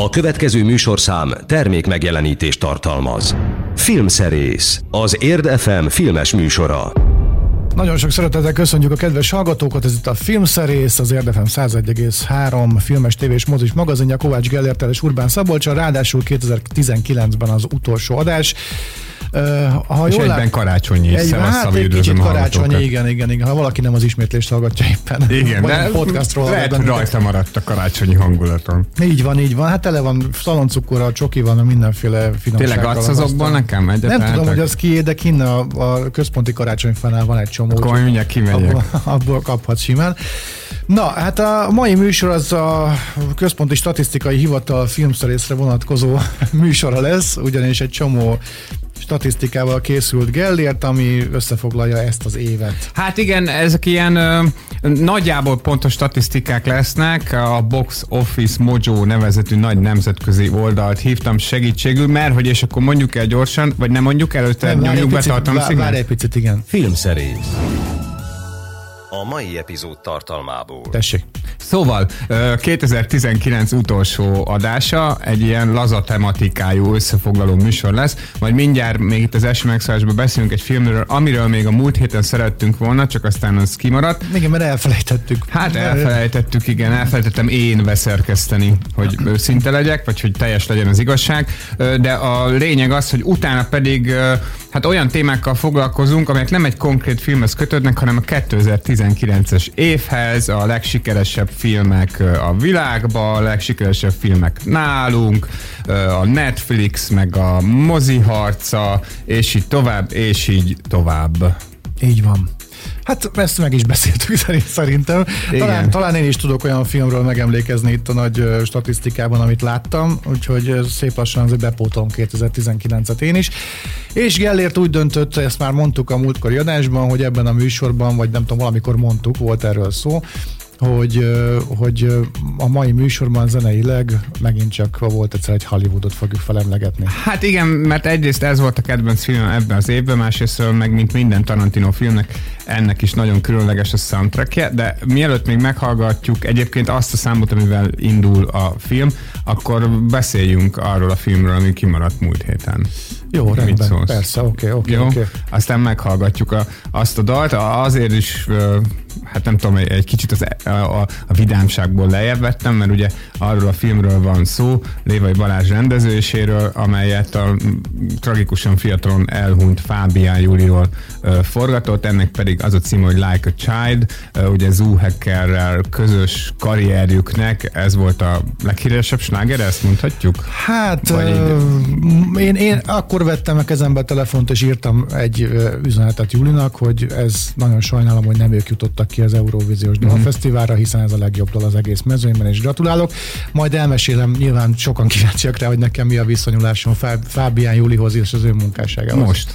A következő műsorszám termékmegjelenítést tartalmaz. Filmszerész, az Érd FM filmes műsora. Nagyon sok szeretettel köszönjük a kedves hallgatókat, ez itt a Filmszerész, az Érd FM 101,3 filmes, tévés, mozis magazinja Kovács Gellérttel és Urbán Szabolcsal, ráadásul 2019-ben az utolsó adás. Ha és jól egyben karácsonyi is, szevasztam, üdvözlöm a hallgatókat. Igen, ha valaki nem az ismétlést hallgatja éppen. Igen, de podcastról lehet rajta maradt a karácsonyi hangulaton. Így van, hát tele van szaloncukorral, csokival, mindenféle finomsággal. Tényleg adsz azokból nekem? Nem tudom, hogy az kié, de kinn a központi karácsonyfánál van egy csomó. Akkor mindjárt kimegyek. Abból kaphatsz simán. Na, hát a mai műsor az a Központi Statisztikai Hivatal filmszerészre vonatkozó műsora lesz, ugyanis egy csomó statisztikával készült Gellért, ami összefoglalja ezt az évet. Hát igen, ezek ilyen nagyjából pontos statisztikák lesznek. A Box Office Mojo nevezetű nagy nemzetközi oldalt hívtam segítségül, mert hogy és akkor mondjuk el gyorsan, vagy nem mondjuk, előtte nyomjuk be tartalmi szignát. Várj egy picit, igen. Filmszerész. A mai epizód tartalmából. Tessék. Szóval 2019 utolsó adása, egy ilyen laza tematikájú összefoglaló műsor lesz, majd mindjárt még itt az első megszállásban beszélünk egy filmről, amiről még a múlt héten szerettünk volna, csak aztán az kimaradt. Igen, mert elfelejtettük. Hát elfelejtettük, igen, elfelejtettem én beszerkeszteni, hogy őszinte legyek, vagy hogy teljes legyen az igazság, de a lényeg az, hogy utána pedig hát olyan témákkal foglalkozunk, amelyek nem egy konkrét filmhez kötődnek, hanem a 2019-es évhez, a legsikeresebb filmek a világban, a legsikeresebb filmek nálunk, a Netflix, meg a moziharca, és így tovább. Így van. Hát ezt meg is beszéltük szerintem. Talán én is tudok olyan filmről megemlékezni itt a nagy statisztikában, amit láttam, úgyhogy szép lassan azért bepótolom 2019-et én is. És Gellért úgy döntött, ezt már mondtuk a múltkori adásban, hogy ebben a műsorban, vagy nem tudom, valamikor mondtuk, volt erről szó, hogy a mai műsorban zeneileg megint csak Volt egyszer egy Hollywoodot fogjuk felemlegetni. Hát igen, mert egyrészt ez volt a kedvenc film ebben az évben, másrészt meg mint minden Tarantino filmnek, ennek is nagyon különleges a soundtrackje, de mielőtt még meghallgatjuk egyébként azt a számot, amivel indul a film, akkor beszéljünk arról a filmről, ami kimaradt múlt héten. Jó, mit rendben, szólsz? Persze, oké. Aztán meghallgatjuk azt a dalt, azért is, hát nem tudom, egy kicsit a vidámságból lejjebb vettem, mert ugye arról a filmről van szó, Lévai Balázs rendezéséről, amelyet a tragikusan fiatalon elhunyt Fábián Júliról forgatott, ennek pedig az a cím, hogy Like a Child, ugye Zoohackerrel közös karrierjüknek, ez volt a leghíresebb sláger, ezt mondhatjuk? Hát, én akkor vettem a kezembe a telefont, és írtam egy üzenetet Júlinak, hogy ez nagyon sajnálom, hogy nem ők jutottak ki az Eurovíziós Dalfesztiválra, hiszen ez a legjobb dal az egész mezőnyben, és gratulálok. Majd elmesélem, nyilván sokan kíváncsiak rá, hogy nekem mi a viszonyulásom Fábián Júlihoz és az ő munkásságához.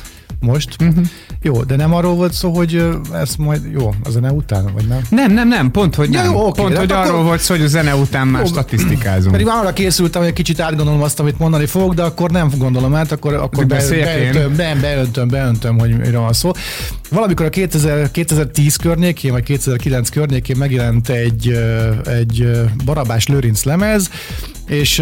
Most? Uh-huh. Jó, de nem arról volt szó, hogy ez majd jó, a zene után, vagy nem? Nem, pont, hogy nem. Jó, okay, pont, hogy arról volt szó, hogy a zene után már statisztikázunk. Pedig arra készültem, hogy egy kicsit átgondolom azt, amit mondani fogok, de akkor nem gondolom át, akkor beöntöm, hogy miről van szó. Valamikor a 2010 környékén, vagy 2009 környékén megjelent egy Barabás Lőrinc lemez, és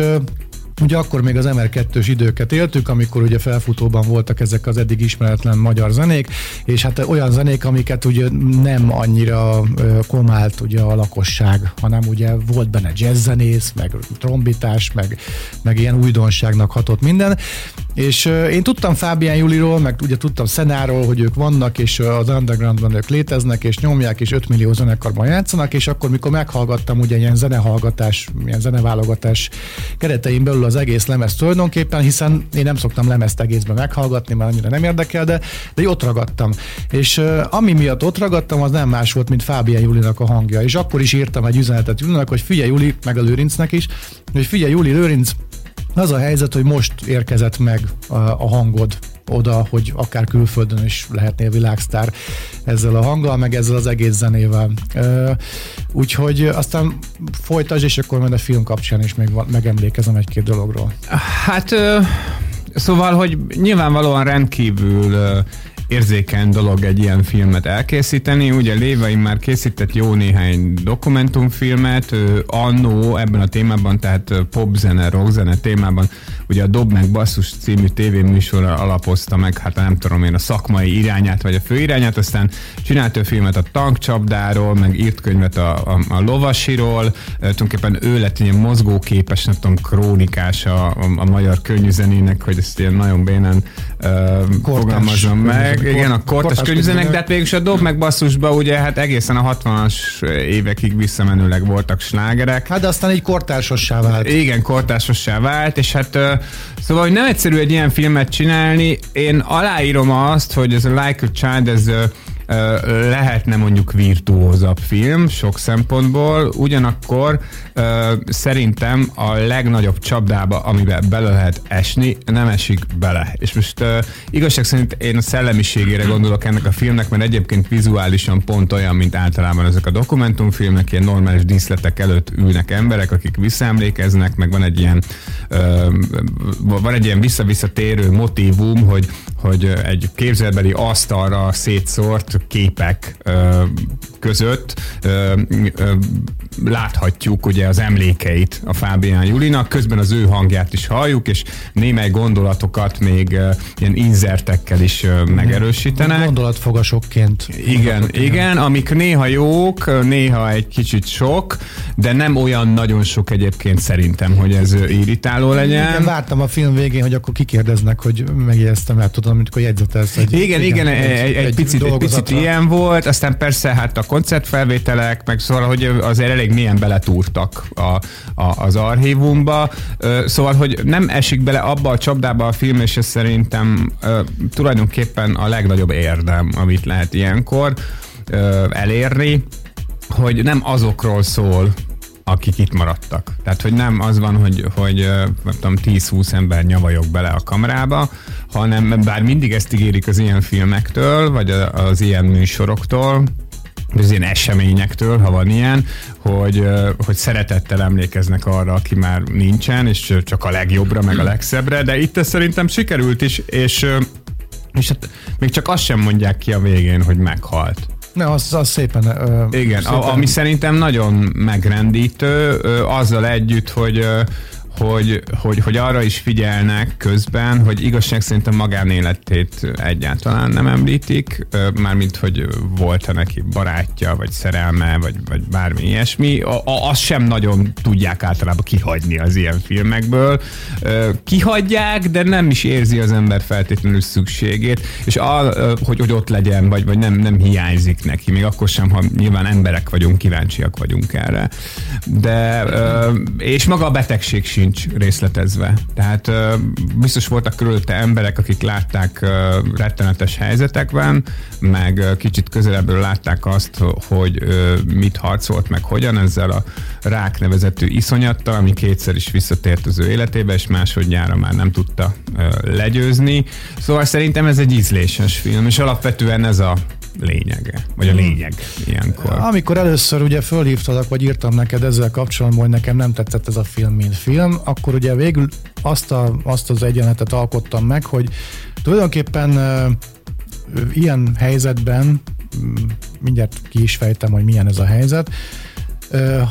ugye akkor még az MR2-ös időket éltük, amikor ugye felfutóban voltak ezek az eddig ismeretlen magyar zenék, és hát olyan zenék, amiket ugye nem annyira komált ugye a lakosság, hanem ugye volt benne jazzzenész, meg trombitás, meg ilyen újdonságnak hatott minden, és én tudtam Fábián Júliról, meg ugye tudtam Szenáról, hogy ők vannak, és az undergroundban ők léteznek, és nyomják, és 5 millió zenekarban játszanak, és akkor mikor meghallgattam ugye ilyen zenehallgatás, ilyen zeneválogatás keretein belül az egész lemez tulajdonképpen, hiszen én nem szoktam lemezt egészben meghallgatni, mert annyira nem érdekel, de ott ragadtam. És ami miatt ott ragadtam, az nem más volt, mint Fábián Júlinak a hangja. És akkor is írtam egy üzenetet Júlinak, hogy figyelj Júli, meg a Lőrincnek is, hogy figyelj Júli, Lőrinc, az a helyzet, hogy most érkezett meg a hangod oda, hogy akár külföldön is lehetnél világsztár ezzel a hanggal, meg ezzel az egész zenével. Úgyhogy aztán folytasd, és akkor majd a film kapcsán is még megemlékezem egy-két dologról. Hát, szóval, hogy nyilvánvalóan rendkívül érzékeny dolog egy ilyen filmet elkészíteni. Ugye Lévai már készített jó néhány dokumentumfilmet, annó ebben a témában, tehát popzene, rockzene témában, ugye a Dob meg Basszus című tévéműsorra alapozta meg, hát nem tudom én, a szakmai irányát, vagy a fő irányát, aztán csinált ő filmet a Tankcsapdáról, meg írt könyvet a Lovasiról, tulajdonképpen ő lett ilyen mozgóképes, nem tudom, krónikás a magyar könnyűzenének, hogy ezt ilyen nagyon bénán fogalmazom meg. Igen, a kortás könnyűzenek, de hát végülis a Dob meg Basszusba ugye hát egészen a 60-as évekig visszamenőleg voltak slágerek. Hát de aztán így kortársossá vált. Igen, kortársossá vált, és hát szóval, hogy nem egyszerű egy ilyen filmet csinálni. Én aláírom azt, hogy ez a Like a Child, ez lehetne mondjuk virtuózabb film sok szempontból, ugyanakkor szerintem a legnagyobb csapdába, amiben bele lehet esni, nem esik bele. És most igazság szerint én a szellemiségére gondolok ennek a filmnek, mert egyébként vizuálisan pont olyan, mint általában ezek a dokumentumfilmek, ilyen normális díszletek előtt ülnek emberek, akik visszaemlékeznek, meg van egy ilyen visszavisszatérő motívum, hogy egy képzelbeli asztalra szétszórt képek között láthatjuk ugye az emlékeit a Fábián Júlinak, közben az ő hangját is halljuk, és némely gondolatokat még ilyen inzertekkel is megerősítenek. Gondolatfogasokként. Igen, amik néha jók, néha egy kicsit sok, de nem olyan nagyon sok egyébként szerintem, hogy ez irritáló legyen. Igen, vártam a film végén, hogy akkor kikérdeznek, hogy megjegyeztem, hát tudom, amikor jegyzetelsz. Egy picit ilyen volt, aztán persze hát a koncertfelvételek, meg szóval, hogy azért elég mélyen beletúrtak az archívumba. Szóval, hogy nem esik bele abba a csapdába a film, és ez szerintem tulajdonképpen a legnagyobb érdem, amit lehet ilyenkor elérni, hogy nem azokról szól, akik itt maradtak. Tehát, hogy nem az van, hogy nem tudom, 10-20 ember nyavajog bele a kamerába, hanem bár mindig ezt ígérik az ilyen filmektől, vagy az ilyen műsoroktól, az ilyen eseményektől, ha van ilyen, hogy szeretettel emlékeznek arra, aki már nincsen, és csak a legjobbra, meg a legszebbre, de itt ez szerintem sikerült is, és hát még csak azt sem mondják ki a végén, hogy meghalt. Ne, az szépen... Igen, szépen. Ami szerintem nagyon megrendítő, azzal együtt, hogy arra is figyelnek közben, hogy igazság szerint a magánéletét egyáltalán nem említik, mármint, hogy volt-e neki barátja, vagy szerelme, vagy bármi ilyesmi. Azt sem nagyon tudják általában kihagyni az ilyen filmekből. Kihagyják, de nem is érzi az ember feltétlenül szükségét, és hogy ott legyen, vagy nem hiányzik neki. Még akkor sem, ha nyilván emberek vagyunk, kíváncsiak vagyunk erre. De, és maga a betegség sincs részletezve. Tehát biztos voltak körülötte emberek, akik látták rettenetes helyzetekben, meg kicsit közelebbről látták azt, hogy mit harcolt, meg hogyan ezzel a rák nevezetű iszonyattal, ami kétszer is visszatért az ő életébe, és másodjára már nem tudta legyőzni. Szóval szerintem ez egy ízléses film, és alapvetően ez a lényege, vagy a lényeg ilyenkor. Amikor először ugye fölhívtalak, vagy írtam neked ezzel kapcsolatban, hogy nekem nem tetszett ez a film, mint film, akkor ugye végül azt az egyenletet alkottam meg, hogy tulajdonképpen ilyen helyzetben, mindjárt ki is fejtem, hogy milyen ez a helyzet,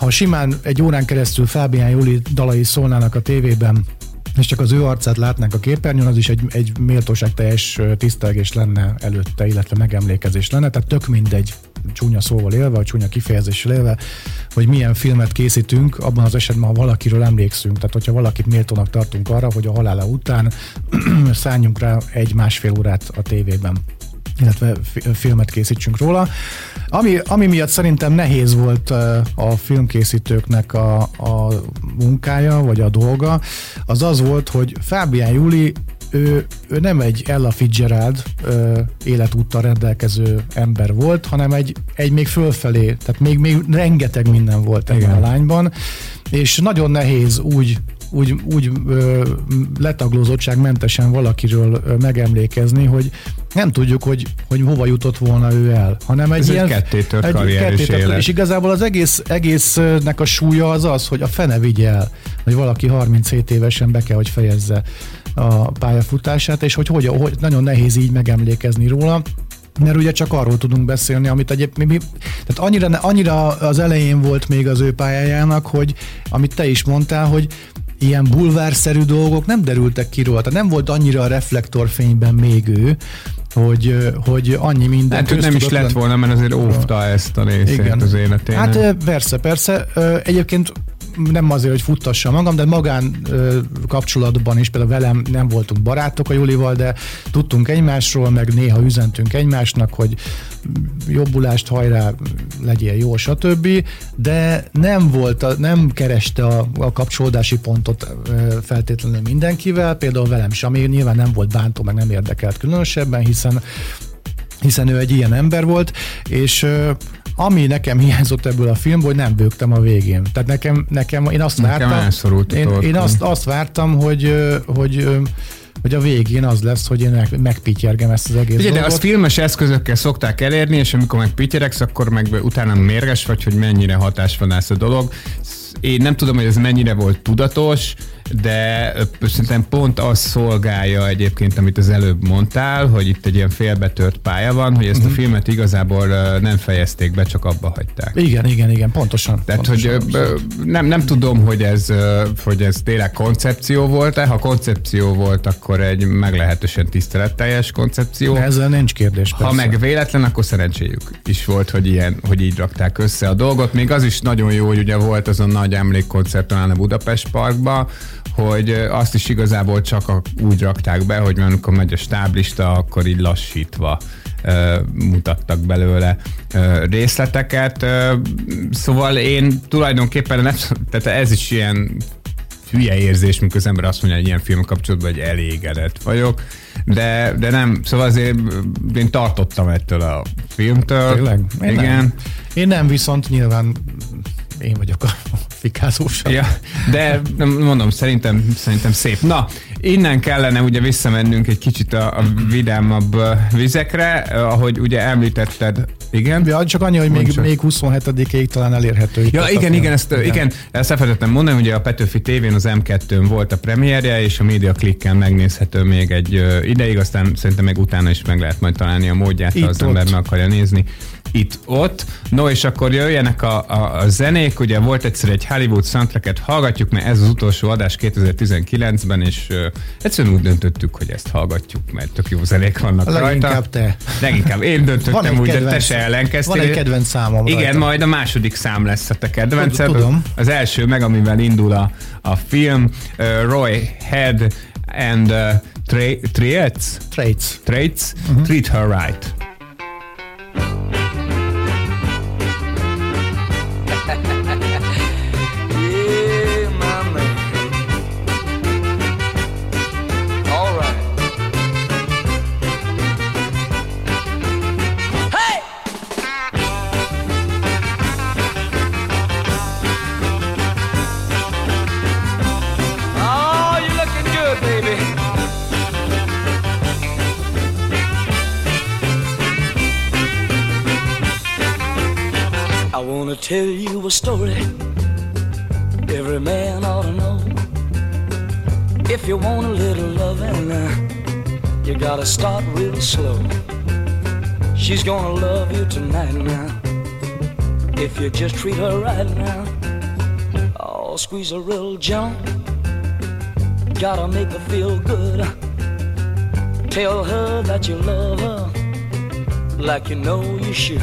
ha simán egy órán keresztül Fábián Júli dalai szólnának a tévében, és csak az ő arcát látnánk a képernyőn, az is egy méltóságteljes tisztelgés lenne előtte, illetve megemlékezés lenne, tehát tök mindegy, csúnya szóval élve, vagy csúnya kifejezéssel élve, hogy milyen filmet készítünk abban az esetben, ha valakiről emlékszünk. Tehát, hogyha valakit méltónak tartunk arra, hogy a halála után szálljunk rá 1-1,5 órát a tévében, illetve filmet készítsünk róla. Ami miatt szerintem nehéz volt a filmkészítőknek a munkája, vagy a dolga, az volt, hogy Fábián Júli, ő nem egy Ella Fitzgerald életúttal rendelkező ember volt, hanem egy még fölfelé, tehát még rengeteg minden volt ebben a lányban, és nagyon nehéz úgy letaglózottságmentesen valakiről megemlékezni, hogy nem tudjuk, hogy hova jutott volna ő el, hanem egy ilyen kettétört karrieres élet. És igazából az egésznek a súlya az az, hogy a fene vigye el, hogy valaki 37 évesen be kell, hogy fejezze a pályafutását, és hogy nagyon nehéz így megemlékezni róla, mert ugye csak arról tudunk beszélni, amit egyébként mi, tehát annyira az elején volt még az ő pályájának, hogy amit te is mondtál, hogy ilyen bulvárszerű dolgok nem derültek ki róla, tehát nem volt annyira a reflektorfényben még ő, hogy annyi minden. Hát nem is lett volna, mert azért óvta ezt a részét. Igen. Az életének. Hát persze. Egyébként nem azért, hogy futtassa magam, de magán kapcsolatban is, például velem nem voltunk barátok a Julival, de tudtunk egymásról, meg néha üzentünk egymásnak, hogy jobbulást, hajrá, legyél jó, stb. De nem kereste a kapcsolódási pontot feltétlenül mindenkivel, például velem sem, ami nyilván nem volt bántó, meg nem érdekelt különösebben, hiszen ő egy ilyen ember volt, és ami nekem hiányzott ebből a filmből, hogy nem bőgtem a végén. Tehát én azt vártam, hogy a végén az lesz, hogy én megpityergem ezt az egész dolgot. De az filmes eszközökkel szokták elérni, és amikor megpityeregsz, akkor meg utána mérges vagy, hogy mennyire hatás van ez a dolog. Én nem tudom, hogy ez mennyire volt tudatos, de szerintem pont az szolgálja egyébként, amit az előbb mondtál, hogy itt egy ilyen félbetört pálya van, hogy ezt a filmet igazából nem fejezték be, csak abba hagyták. Igen, pontosan. Tehát, hogy nem tudom, hogy ez tényleg koncepció volt-e. Ha koncepció volt, akkor egy meglehetősen tiszteletteljes koncepció. De ezzel nincs kérdés. Persze. Ha meg véletlen, akkor szerencséjük is volt, hogy így rakták össze a dolgot. Még az is nagyon jó, hogy ugye volt az a nagy emlékkoncert talán a Budapest Parkban, hogy azt is igazából csak úgy rakták be, hogy amikor megy a stáblista, akkor így lassítva mutattak belőle részleteket. Szóval én tulajdonképpen nem, tehát ez is ilyen hülye érzés, mikor az ember azt mondja, hogy ilyen film kapcsolatban, hogy elégedett vagyok. De nem, szóval azért én tartottam ettől a filmtől. Tényleg? Én nem, viszont nyilván én vagyok a fikázósabb. Ja, de mondom, szerintem szép. Na, innen kellene ugye visszamennünk egy kicsit a vidámabb vizekre, ahogy ugye említetted. Igen? Ja, csak annyi, hogy még 27-ig talán elérhető. Ja, igen, ezt elfelejtettem mondani, ugye a Petőfi tévén, az M2-n volt a premierje, és a Media Click-en megnézhető még egy ideig, aztán szerintem még utána is meg lehet majd találni a módját, ha az ember meg akarja nézni. Itt-ott. No, és akkor jöjjenek a zenék, ugye volt egyszer egy Hollywood soundtracket hallgatjuk, mert ez az utolsó adás 2019-ben, és egyszerűen úgy döntöttük, hogy ezt hallgatjuk, mert tök jó zenék vannak rajta. Leginkább te. Leginkább én döntöttem úgy, de te se ellenkeztél. Van egy kedvenc számom. Igen, rajta. Majd a második szám lesz a te kedvenced. Tudom. Az első meg, amivel indul a film, Roy Head and Traits. Treat Her Right. Tell you a story every man ought to know. If you want a little loving, you gotta start real slow. She's gonna love you tonight now. If you just treat her right now, I'll squeeze her real gentle. Gotta make her feel good. Tell her that you love her like you know you should.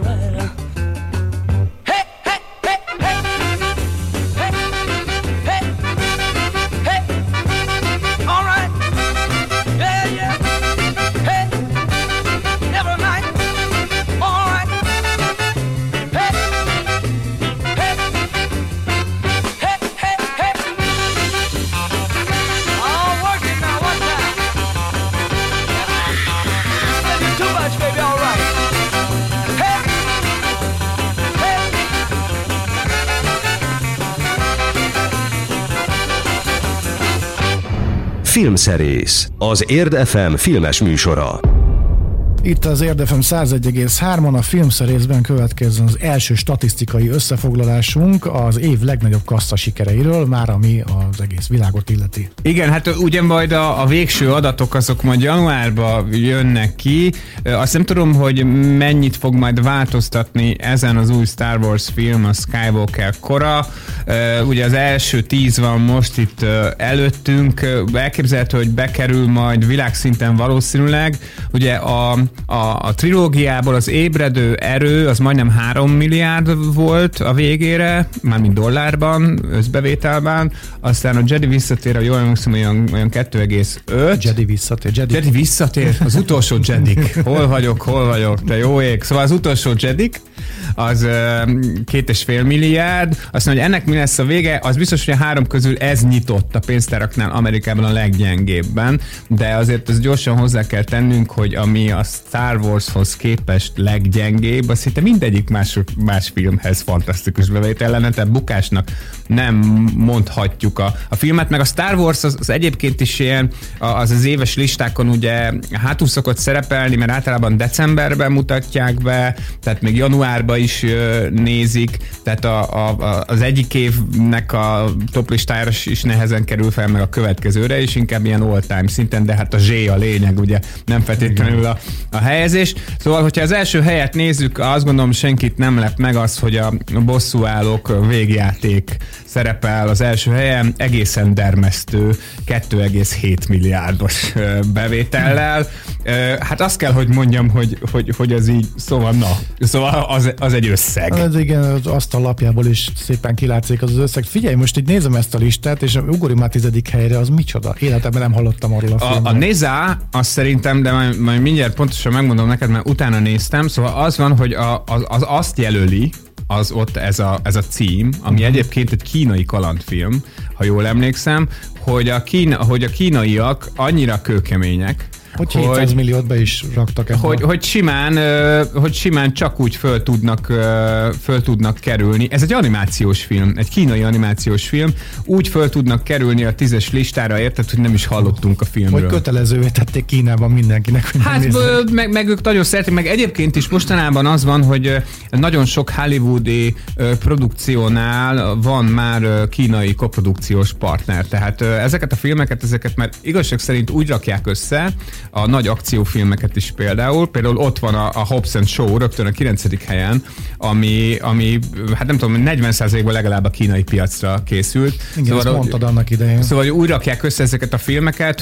right. Filmszerész, az Érd FM filmes műsora. Itt az Érd FM 101,3-on a Filmszerészben következzen az első statisztikai összefoglalásunk az év legnagyobb kassza sikereiről, már ami az egész világot illeti. Igen, hát ugye majd a végső adatok azok majd januárban jönnek ki. Azt nem tudom, hogy mennyit fog majd változtatni ezen az új Star Wars film, a Skywalker kora. Ugye az első 10 van most itt előttünk. Elképzelhető, hogy bekerül majd világszinten valószínűleg. Ugye a trilógiából az ébredő erő az majdnem 3 milliárd volt a végére, mármint dollárban, összbevételben, aztán a Jedi visszatér, a jól emlékszem, olyan 2,5. Jedi visszatér, az utolsó Jedik. Hol vagyok, te jó ég. Szóval az utolsó Jedik, az 2,5 milliárd, aztán, hogy ennek mi lesz a vége, az biztos, hogy a 3 közül ez nyitott a pénztáraknál Amerikában a leggyengébben, de azért ezt gyorsan hozzá kell tennünk, hogy ami a Star Warshoz képest leggyengébb, az szinte mindegyik más filmhez fantasztikus bevétellel, tehát bukásnak nem mondhatjuk a filmet, meg a Star Wars az egyébként is ilyen, az éves listákon ugye hátul szokott szerepelni, mert általában decemberben mutatják be, tehát még januárban is nézik, tehát az egyik évnek a toplistára is nehezen kerül fel, meg a következőre is, inkább ilyen all-time szinten, de hát a zsé a lényeg, ugye nem feltétlenül a helyezés. Szóval, hogyha az első helyet nézzük, azt gondolom senkit nem lep meg az, hogy a Bosszúállók végjáték szerepel az első helyen, egészen dermesztő 2,7 milliárdos bevétellel. Hát azt kell, hogy mondjam, hogy ez így, szóval na. Szóval az egy összeg. Hát igen, azt a lapjából is szépen kilátszik az összeg. Figyelj, most így nézem ezt a listát, és ugorjunk már 10. helyre, az micsoda? Életemben nem hallottam arról a filmről. A Nézá, azt szerintem, de majd mindjárt pontosan megmondom neked, mert utána néztem, szóval az van, hogy az azt jelöli, az ott ez a cím, ami egyébként egy kínai kalandfilm, ha jól emlékszem, hogy a kínaiak annyira kőkemények, hogy 700 milliót be is raktak ebben. Hogy simán csak úgy föl tudnak kerülni. Ez egy animációs film, egy kínai animációs film. Úgy föl tudnak kerülni a 10-es listára, érted, hogy nem is hallottunk a filmről. Hogy kötelezővé tették Kínában mindenkinek, hogy hát meg ők nagyon szeretik, meg egyébként is mostanában az van, hogy nagyon sok hollywoodi produkciónál van már kínai koprodukciós partner. Tehát ezeket a filmeket, már igazság szerint úgy rakják össze, a nagy akciófilmeket is például ott van a Hobbs & Shaw rögtön a 9. helyen, ami hát nem tudom, 40%-ban legalább a kínai piacra készült. Igen, szóval, ezt mondtad annak idején. Szóval úgy rakják össze ezeket a filmeket,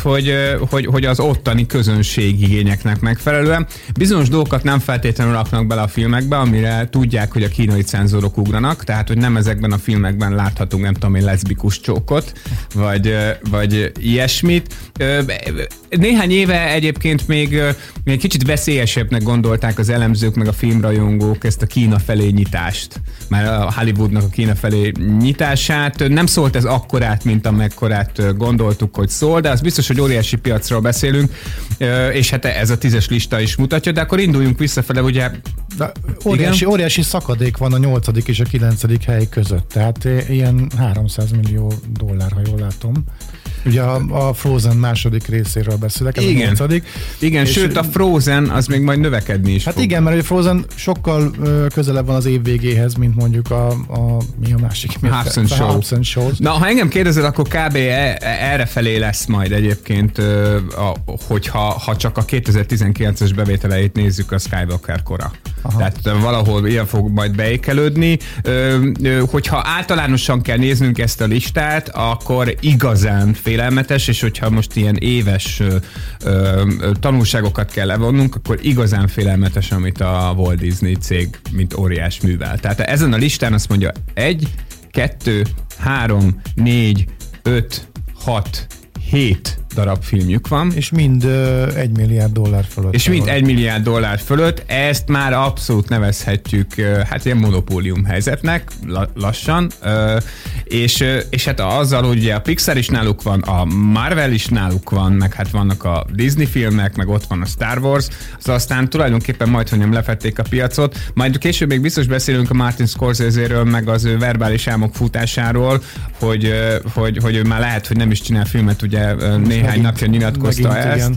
hogy az ottani közönség igényeknek megfelelően. Bizonyos dolgokat nem feltétlenül raknak bele a filmekbe, amire tudják, hogy a kínai cenzorok ugranak, tehát hogy nem ezekben a filmekben láthatunk, nem tudom én, leszbikus csókot, vagy ilyesmit. Néhány éve egyébként még kicsit veszélyesebbnek gondolták az elemzők meg a filmrajongók ezt a Kína felé nyitást. Már a Hollywoodnak a Kína felé nyitását. Nem szólt ez akkorát, mint amekkorát gondoltuk, hogy szól, de az biztos, hogy óriási piacról beszélünk, és hát ez a 10-es lista is mutatja, de akkor induljunk visszafele, ugye... De óriási szakadék van a 8. és a 9. hely között, tehát ilyen $300 millió, ha jól látom. Ugye a Frozen második részéről beszélek, ez igen. A 8. Igen, sőt a Frozen az még majd növekedni is hát fog. Igen, mert a Frozen sokkal közelebb van az év végéhez, mint mondjuk mi a másik? Hobbs & Shaw. Na, ha engem kérdezed, akkor kb. Errefelé lesz majd egyébként, hogyha csak a 2019-es bevételeit nézzük a Skywalker kora. Aha. Tehát valahol ilyen fog majd beékelődni. Hogyha általánosan kell néznünk ezt a listát, akkor igazán félelmetes, és hogyha most ilyen éves tanulságokat kell levonnunk, akkor igazán félelmetes, amit a Walt Disney cég, mint óriás művel. Tehát ezen a listán azt mondja 1, 2, 3, 4, 5, 6, 7 darab filmjük van. És mind $1 milliárd fölött. És mind $1 milliárd fölött, ezt már abszolút nevezhetjük hát ilyen monopólium helyzetnek, lassan, és hát azzal, hogy ugye a Pixar is náluk van, a Marvel is náluk van, meg hát vannak a Disney filmek, meg ott van a Star Wars, szóval aztán tulajdonképpen majdnem lefették a piacot, majd később még biztos beszélünk a Martin Scorsese-ről, meg az ő verbális álmok futásáról, hogy ő már lehet, hogy nem is csinál filmet, ugye néhány napja nyilatkozta ezt,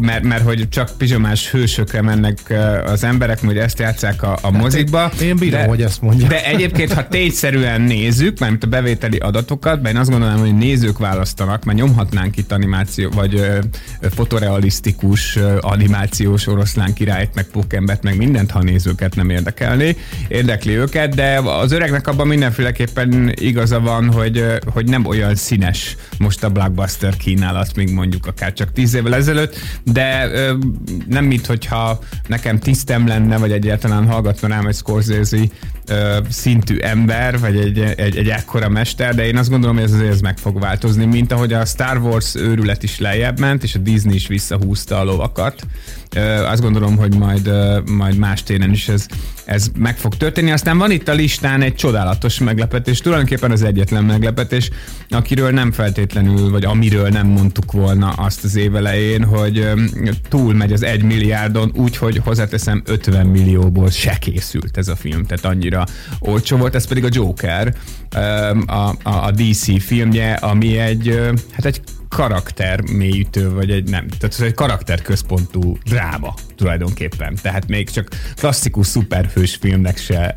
mert hogy csak pizsomás hősökre mennek az emberek, hogy ezt játsszák a mozikba. Én bírom, hogy ezt mondja. De egyébként, ha tényszerűen nézzük, mert a bevételi adatokat, mert én azt gondolom, hogy nézők választanak, mert nyomhatnánk itt animáció, vagy fotorealisztikus animációs Oroszlán királyt, meg Pókembert, meg mindent, ha nézőket nem érdekli őket, de az öregnek abban mindenféleképpen igaza van, hogy nem olyan színes most a blockbuster kínálat, még mondjuk akár csak 10 évvel ezelőtt, de nem mint hogyha nekem tisztem lenne, vagy egyáltalán hallgatna rám egy Scorsese szintű ember, vagy egy ekkora mester, de én azt gondolom, hogy ez azért meg fog változni, mint ahogy a Star Wars őrület is lejjebb ment, és a Disney is visszahúzta a lovakat. Azt gondolom, hogy majd más téren is ez meg fog történni. Aztán van itt a listán egy csodálatos meglepetés, tulajdonképpen az egyetlen meglepetés, akiről nem feltétlenül, vagy amiről nem mondtuk volna azt az év elején, hogy túlmegy az 1 milliárdon, úgyhogy hozzáteszem 50 millióból se készült ez a film, tehát annyira olcsó volt. Ez pedig a Joker, a DC filmje, ami egy karaktermélyítő, vagy egy karakterközpontú dráma tulajdonképpen. Tehát még csak klasszikus szuperhős filmnek se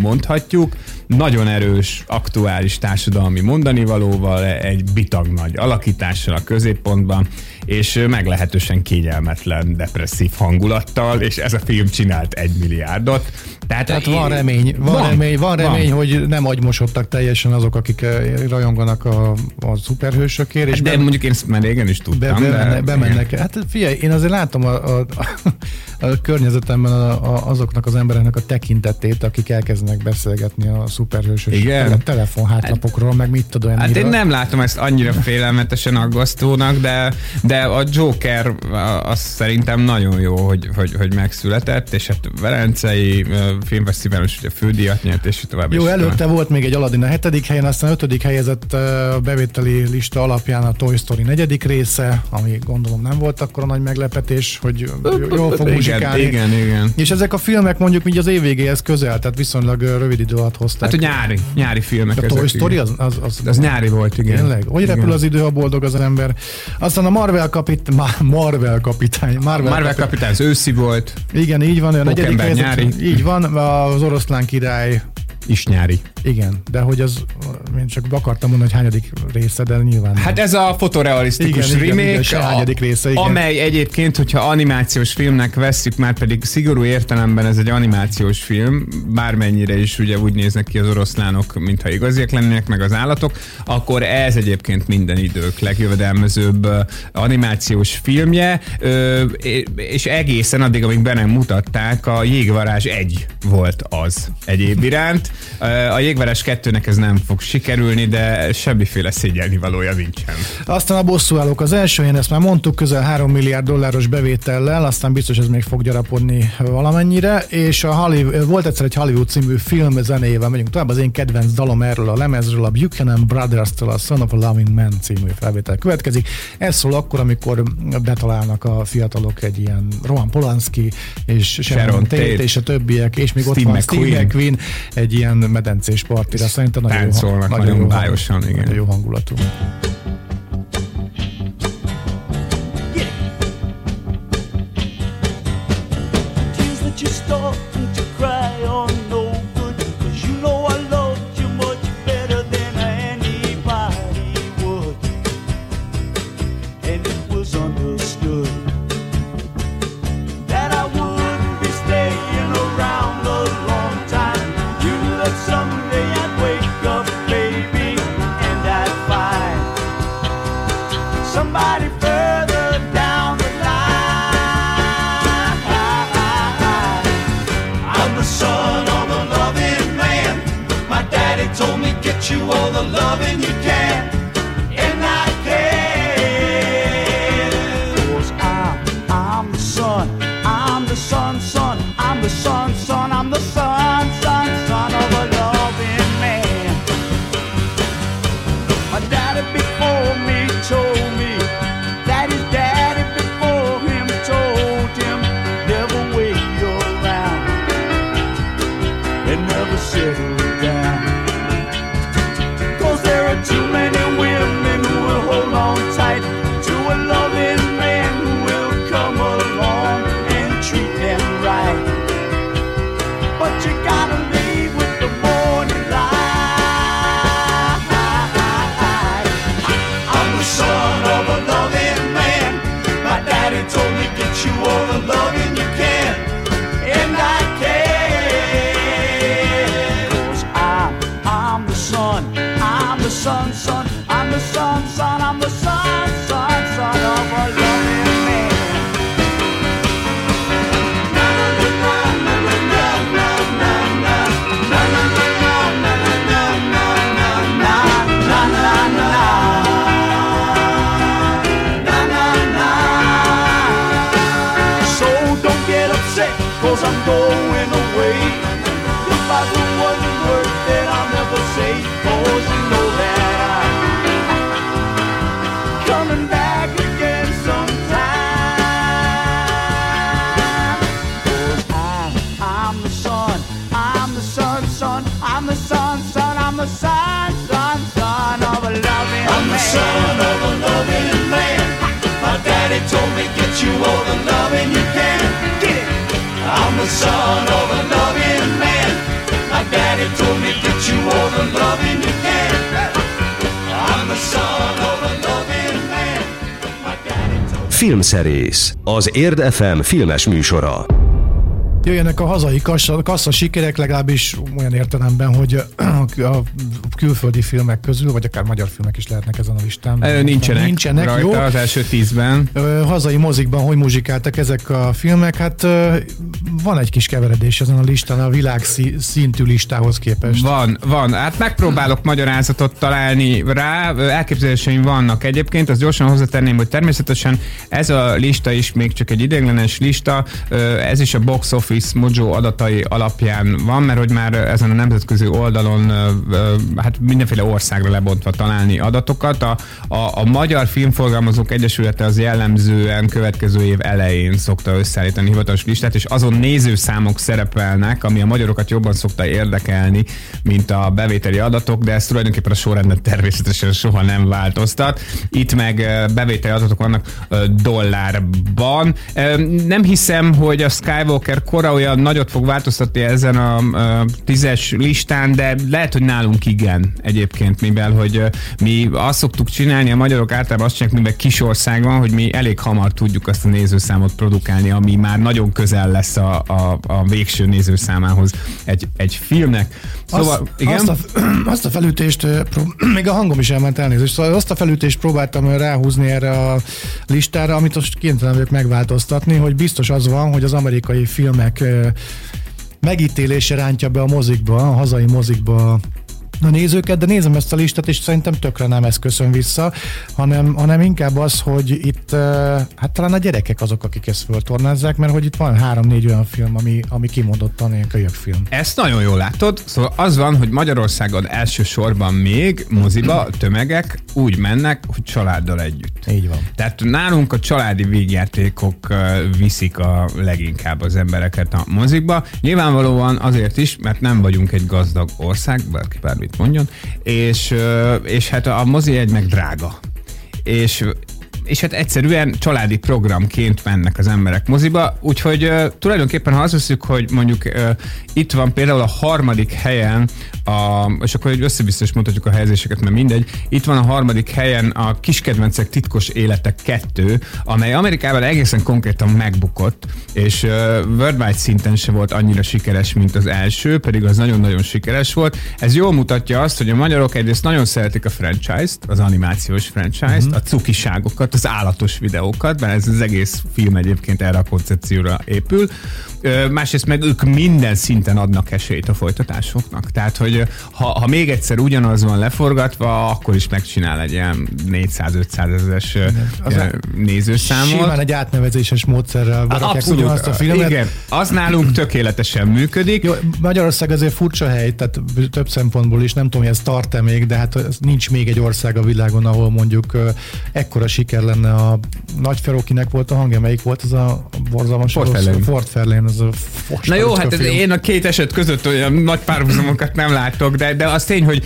mondhatjuk. Nagyon erős, aktuális társadalmi mondanivalóval, egy bitag nagy alakítással a középpontban, és meglehetősen kényelmetlen, depresszív hangulattal, és ez a film csinált 1 milliárdot. Tehát van remény, hogy nem agymosodtak teljesen azok, akik rajonganak a szuperhősökért. És de mondjuk én ezt már régen is tudtam. Bemennek. Hát figyelj, én azért látom a környezetemben azoknak az embereknek a tekintetét, akik elkezdenek beszélgetni a szuperhősös telefonhátlapokról, meg mit tudom én. Hát én nem látom ezt annyira félelmetesen aggasztónak, de a Joker az szerintem nagyon jó, hogy megszületett, és hát Velencei filmfesztiválon is ugye fődíjat nyert, és tovább is. Jó, előtte volt még egy Aladdin a 7. helyen, aztán 5. helyezett a bevételi lista alapján a Toy Story 4. része, ami gondolom nem volt akkor a nagy meglepetés, hogy jól fog muzsikálni. Igen. És ezek a filmek mondjuk így az év végéhez közel, tehát viszonylag rövid idő alatt hozták. Hát a nyári filmek. A Toy Story az nyári volt, igen. Tényleg? Hogy repül az idő, ha boldog az ember. Aztán a Marvel kapitány az őszi volt. Igen, így van. A 4. helyezett, így van, az Oroszlán király is nyári. Igen, de hogy az, én csak akartam mondani, hogy hányadik része, de nyilván... Hát ez a fotorealisztikus remake, hányadik része, igen. Amely egyébként, hogyha animációs filmnek vesszük, már pedig szigorú értelemben ez egy animációs film, bármennyire is ugye úgy néznek ki az oroszlánok, mintha igaziak lennének, meg az állatok, akkor ez egyébként minden idők legjövedelmezőbb animációs filmje, és egészen addig, amíg be nem mutatták, a Jégvarázs 1 volt az egyéb iránt. A Jégvarázs 2-nek ez nem fog sikerülni, de semmiféle szégyelni valója nincsen. Aztán a Bosszúállók az első, én ezt már mondtuk, közel 3 milliárd dolláros bevétellel, aztán biztos ez még fog gyarapodni valamennyire, és Volt egyszer egy Hollywood című film zenéjével megyünk tovább, az én kedvenc dalom erről a lemezről, a Buchanan Brothers-től a Son of a Loving Man című felvétel következik. Ez szól akkor, amikor betalálnak a fiatalok egy ilyen Roman Polanski és Sharon Tate és a többiek, és még Steve ott van Steve McQueen, egy ilyen medencés partira. Szerintem nagyon bájosan, igen. Nagyon jó hangulatú. Down. 'Cause there are too many women who will hold on tight going away. If I do one word that I'll never say, 'cause you know that I'm coming back again sometime. 'Cause I'm the sun, I'm the sun, sun, I'm the sun, sun, I'm the sun, sun, son of a loving man. I'm the son of a loving man. My daddy told me get you all the loving you can. I'm the son of a loving man. My daddy told me that you all the loving you can. I'm the son of a loving man. My daddy told me. Filmszerész, az Érd FM filmes műsora. Jöjjenek a hazai kassza sikerek, legalábbis olyan értelemben, hogy a külföldi filmek közül, vagy akár magyar filmek is lehetnek ezen a listán. Nincsenek rajta, jó. Az első 10-ben. Hazai mozikban hogy muzsikáltak ezek a filmek? Hát van egy kis keveredés ezen a listán a világ szintű listához képest. Van. Hát megpróbálok magyarázatot találni rá. Elképzeléseim vannak egyébként. Azt gyorsan hozzátenném, hogy természetesen ez a lista is még csak egy ideiglenes lista. Ez is a Box Office Mojo adatai alapján van, mert hogy már ezen a nemzetközi oldalon hát mindenféle országra lebontva találni adatokat. A Magyar Filmforgalmazók Egyesülete az jellemzően következő év elején szokta összeállítani hivatalos listát, és azon nézőszámok szerepelnek, ami a magyarokat jobban szokta érdekelni, mint a bevételi adatok, de ez tulajdonképpen a sorrendet természetesen soha nem változtat. Itt meg bevételi adatok vannak dollárban. Nem hiszem, hogy a Skywalker kora olyan nagyot fog változtatni ezen a 10-es listán, de lehet, hogy nálunk igen egyébként, mivel hogy mi azt szoktuk csinálni, a magyarok általában azt csinálják, mivel kis ország van, hogy mi elég hamar tudjuk azt a nézőszámot produkálni, ami már nagyon közel lesz a végső nézőszámához egy filmnek. Szóval, azt a felütést, még a hangom is elment, elnézést, szóval azt a felütést próbáltam ráhúzni erre a listára, amit most kénytelen vagyok megváltoztatni, hogy biztos az van, hogy az amerikai filmek megítélése rántja be a mozikba, a hazai mozikba a nézőket, de nézem ezt a listát, és szerintem tökre nem ez köszön vissza, hanem inkább az, hogy itt hát talán a gyerekek azok, akik ezt föltornázzák, mert hogy itt van 3-4 olyan film, ami kimondottan ilyen kölyök film. Ezt nagyon jól látod, szóval az van, hogy Magyarországon elsősorban még moziba tömegek úgy mennek, hogy családdal együtt. Így van. Tehát nálunk a családi végjátékok viszik a leginkább az embereket a mozikba. Nyilvánvalóan azért is, mert nem vagyunk egy gazdag ország, bárki mit mondjon, és hát a mozi egy meg drága. És hát egyszerűen családi programként mennek az emberek moziba, úgyhogy tulajdonképpen ha azt hiszük, hogy mondjuk itt van például a 3. helyen, és akkor egy összebiztos mutatjuk a helyezéseket, mert mindegy, itt van a 3. helyen a Kiskedvencek titkos élete 2, amely Amerikában egészen konkrétan megbukott, és worldwide szinten se volt annyira sikeres, mint az első, pedig az nagyon-nagyon sikeres volt. Ez jól mutatja azt, hogy a magyarok egyrészt nagyon szeretik a franchise-t, az animációs franchise-t, a cukiságokat, az állatos videókat, mert ez az egész film egyébként erre a koncepcióra épül. Másrészt meg ők minden szinten adnak esélyt a folytatásoknak. Tehát, hogy ha még egyszer ugyanaz van leforgatva, akkor is megcsinál egy ilyen 400-500 ezeres nézőszámot. Simán egy átnevezéses módszerrel berakják ugyanazt a filmet. Igen, az nálunk tökéletesen működik. Jó, Magyarország azért furcsa hely, tehát több szempontból is, nem tudom, hogy ez tart-e még, de hát nincs még egy ország a világon, ahol mondjuk ekkora siker lenne. A Nagyferokinek volt a hangja, melyik volt az a borzalmas Fort Fairlane, az a fos. Na jó, hát én a két eset között olyan nagy párhuzamokat nem látok, de az tény, hogy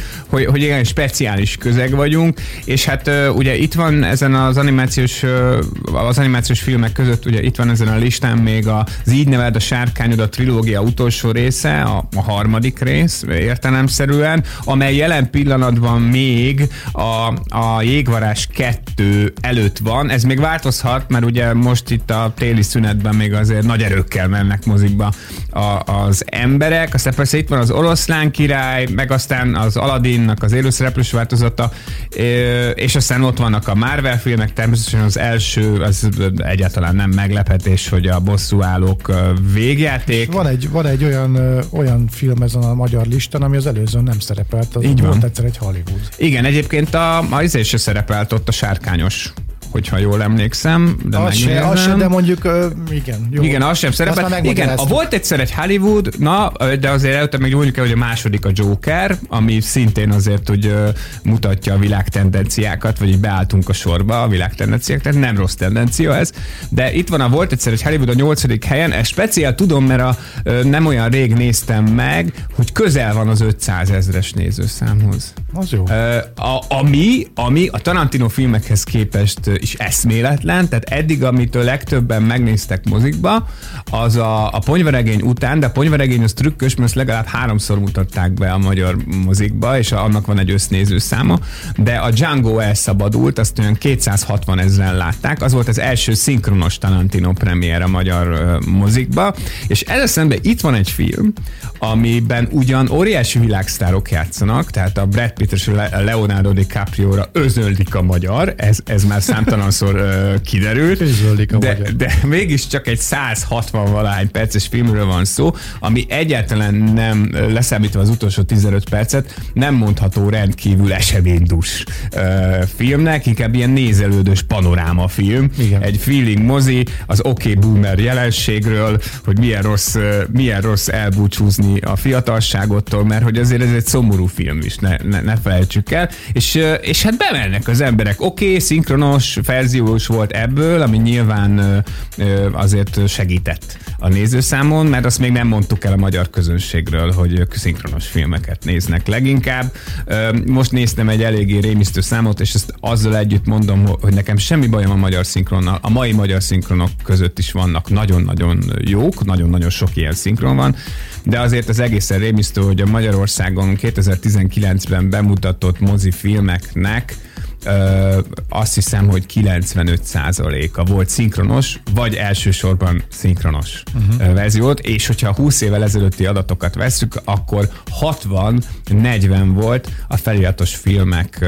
igen, speciális közeg vagyunk, és hát ugye itt van ezen az animációs filmek között, ugye itt van ezen a listán még az Így neveld a Sárkányod, a trilógia utolsó része, a 3. rész értelemszerűen, amely jelen pillanatban még a Jégvarázs 2 előtt van. Ez még változhat, mert ugye most itt a téli szünetben még azért nagy erőkkel mennek mozikba az emberek. Aztán persze itt van az Oroszlán király, meg aztán az Aladdinnak az élőszereplős változata, és aztán ott vannak a Marvel filmek, természetesen az első, az egyáltalán nem meglepetés, hogy a Bosszúállók végjáték. Van egy olyan film ezen a magyar listán, ami az előzőn nem szerepelt. Az Így van. Volt egyszer egy Hollywood. Igen, egyébként a izé se szerepelt ott, a Sárkányos. hogyha jól emlékszem, de megnézem. Az se, de mondjuk igen. Jó. Igen, az sem szerepel. Igen, a Volt egyszer egy Hollywood, na, de azért előtte még mondjuk el, hogy a második a Joker, ami szintén azért úgy mutatja a világ tendenciákat, vagy így beálltunk a sorba a világ tendenciák, tehát nem rossz tendencia ez, de itt van a Volt egyszer egy Hollywood a 8. helyen, ezt speciál tudom, mert nem olyan rég néztem meg, hogy közel van az 500 000-es nézőszámhoz. Az jó. Ami a Tarantino filmekhez képest is eszméletlen, tehát eddig, amitől legtöbben megnéztek mozikba, az a Ponyvaregény után, de a Ponyvaregény az trükkös, mert legalább 3-szor mutatták be a magyar mozikba, és annak van egy össznéző száma, de a Django elszabadult, azt olyan 260 000-en látták, az volt az első szinkronos Tarantino premier a magyar mozikba, és ezzel szemben itt van egy film, amiben ugyan óriási világsztárok játszanak, tehát a Brad Pitt és a Leonardo DiCaprio-ra özöldik a magyar, ez már számtalanszor kiderült, de mégis csak egy 160-valahány perces filmről van szó, ami egyáltalán nem, leszámítva az utolsó 15 percet, nem mondható rendkívül eseménydús filmnek, inkább ilyen nézelődős panorámafilm. Igen. Egy feeling mozi, az oké boomer jelenségről, hogy milyen rossz elbúcsúzni a fiatalságottól, mert hogy azért ez egy szomorú film is, ne felejtsük el, és hát bemennek az emberek. Oké, szinkronos verziós volt ebből, ami nyilván azért segített a nézőszámon, mert azt még nem mondtuk el a magyar közönségről, hogy szinkronos filmeket néznek leginkább. Most néztem egy eléggé rémisztő számot, és ezt azzal együtt mondom, hogy nekem semmi bajom a magyar szinkronnal. A mai magyar szinkronok között is vannak nagyon-nagyon jók, nagyon-nagyon sok ilyen szinkron van, de azért az egészen rémisztő, hogy a Magyarországon 2019-ben bemutatott mozifilmeknek azt hiszem, hogy 95%-a volt szinkronos, vagy elsősorban szinkronos verziót, és hogyha 20 évvel ezelőtti adatokat vesszük, akkor 60-40 volt a feliratos filmek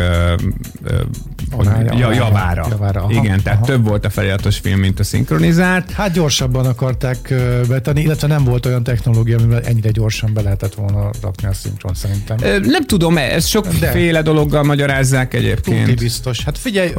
javára. Igen, tehát több volt a feliratos film, mint a szinkronizált. Hát gyorsabban akarták betenni, illetve nem volt olyan technológia, amivel ennyire gyorsan be lehetett volna rakni a szinkron szerintem. Nem tudom, ez sokféle dologgal magyarázzák egyébként. Tudni biztos. Hát figyelj,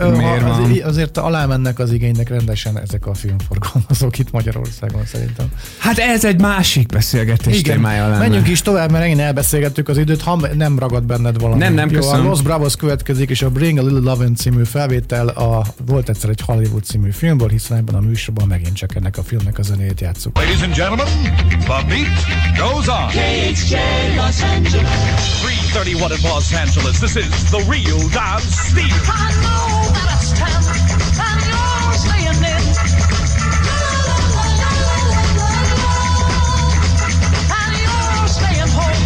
azért alámennek az igénynek rendesen ezek a filmforgalmazók itt Magyarországon szerintem. Hát ez egy másik beszélgetés témája lenne. Menjünk is tovább, mert megint elbeszélgettük az időt, ha nem ragad benned valami. Nem, jó, köszönöm. A Los Bravos következik, és a Bring a Little Lovin' című felvétel a Volt egyszer egy Hollywood című filmből, hiszen ebben a műsorban megint csak ennek a filmnek a zenét játsszuk. Ladies and gentlemen, the beat goes on. KHJ Los Angeles. 3:31 in Los Angeles. This is the real Don Steve. I know that it's time. I know it's laying in. I know it's staying home.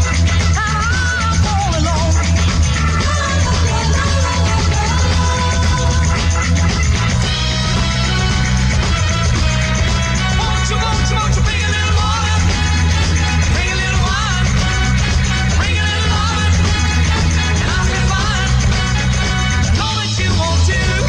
I'm all alone. Won't you be a little water? Be a little wine. Bring a little love. And I'll be fine. Know that you want to.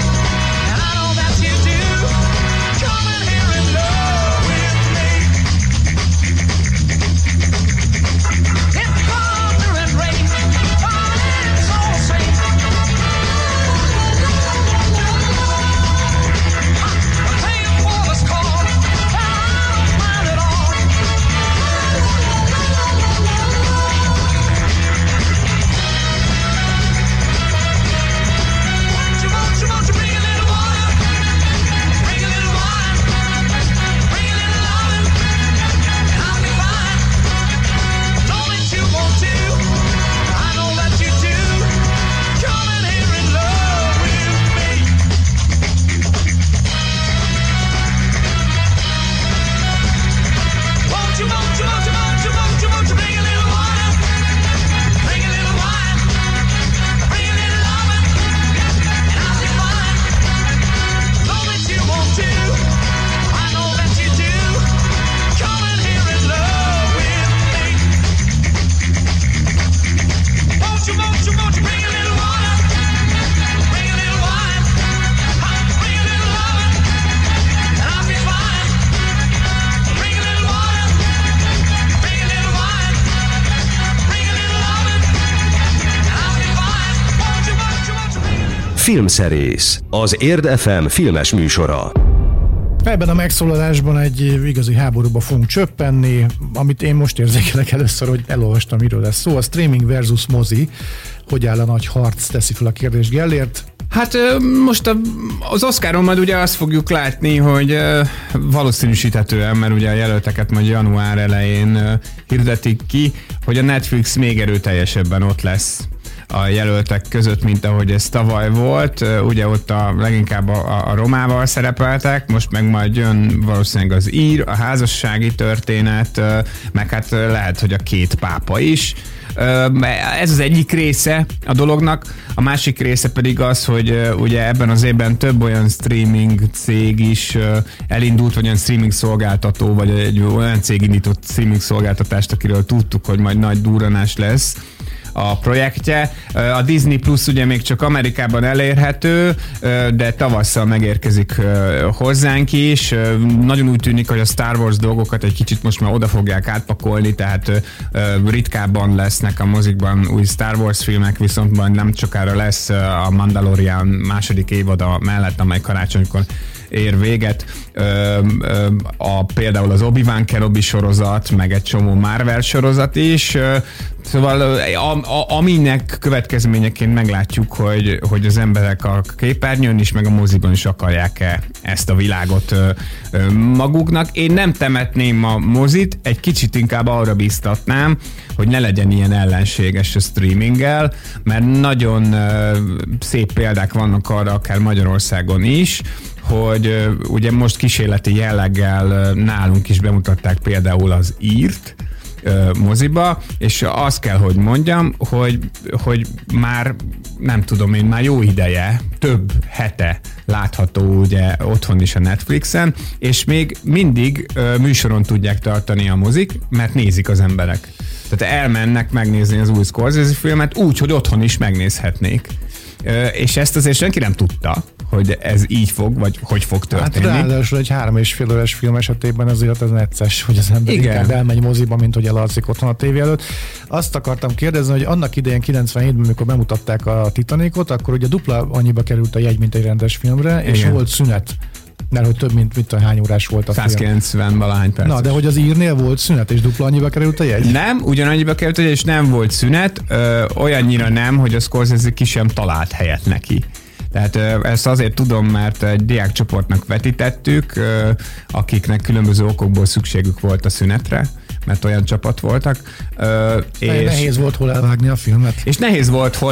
Filmszerész, az Érd FM filmes műsora. Ebben a megszólalásban egy igazi háborúba fogunk csöppenni, amit én most érzékelek először, hogy elolvastam, miről lesz szó. A streaming versus mozi, hogy áll a nagy harc, teszi fel a kérdést Gellért. Hát most az Oscaron majd ugye azt fogjuk látni, hogy valószínűsíthetően, mert ugye a jelölteket majd január elején hirdetik ki, hogy a Netflix még erőteljesebben ott lesz a jelöltek között, mint ahogy ez tavaly volt. Ugye ott leginkább a romával szerepeltek, most meg majd jön valószínűleg az ír, a házassági történet, meg hát lehet, hogy a két pápa is. Ez az egyik része a dolognak, a másik része pedig az, hogy ugye ebben az évben több olyan streaming cég is elindult, vagy olyan streaming szolgáltató, vagy egy olyan cég indított streaming szolgáltatást, akiről tudtuk, hogy majd nagy durranás lesz a projektje. A Disney Plus ugye még csak Amerikában elérhető, de tavasszal megérkezik hozzánk is. Nagyon úgy tűnik, hogy a Star Wars dolgokat egy kicsit most már oda fogják átpakolni, tehát ritkábban lesznek a mozikban új Star Wars filmek, viszont majd nem sokára lesz a Mandalorian második évada mellett, amely karácsonykor ér véget. Például az Obi-Wan Kenobi sorozat, meg egy csomó Marvel sorozat is. Szóval aminek következményeként meglátjuk, hogy az emberek a képernyőn is, meg a moziban is akarják-e ezt a világot maguknak. Én nem temetném a mozit, egy kicsit inkább arra bíztatnám, hogy ne legyen ilyen ellenséges a streaminggel, mert nagyon szép példák vannak arra, akár Magyarországon is, hogy ugye most kísérleti jelleggel nálunk is bemutatták például az írt moziba, és azt kell, hogy mondjam, hogy már nem tudom én, már jó ideje, több hete látható ugye otthon is a Netflixen, és még mindig műsoron tudják tartani a mozik, mert nézik az emberek. Tehát elmennek megnézni az új Scorsese filmet úgy, hogy otthon is megnézhetnék. És ezt azért senki nem tudta, hogy ez így fog, vagy hogy fog történni. Hát ráadásul egy 3,5 órás film esetében azért ez necces, hogy az ember inkább elmegy moziba, mint hogy elalszik otthon a tévé előtt. Azt akartam kérdezni, hogy annak idején 97-ben, amikor bemutatták a Titanicot, akkor ugye dupla annyiba került a jegy, mint egy rendes filmre, és volt szünet. Mert hogy több mint a hány órás volt a 190 valahány perc. Na, de hogy az írnél volt szünet, és dupla annyiba került a jegy? Nem, ugyanannyiba került a jegy, és nem volt szünet, olyannyira nem, hogy a Scorsese ki sem talált helyet neki. Tehát ezt azért tudom, mert egy diákcsoportnak vetítettük, akiknek különböző okokból szükségük volt a szünetre, mert olyan csapat voltak. És nehéz volt hol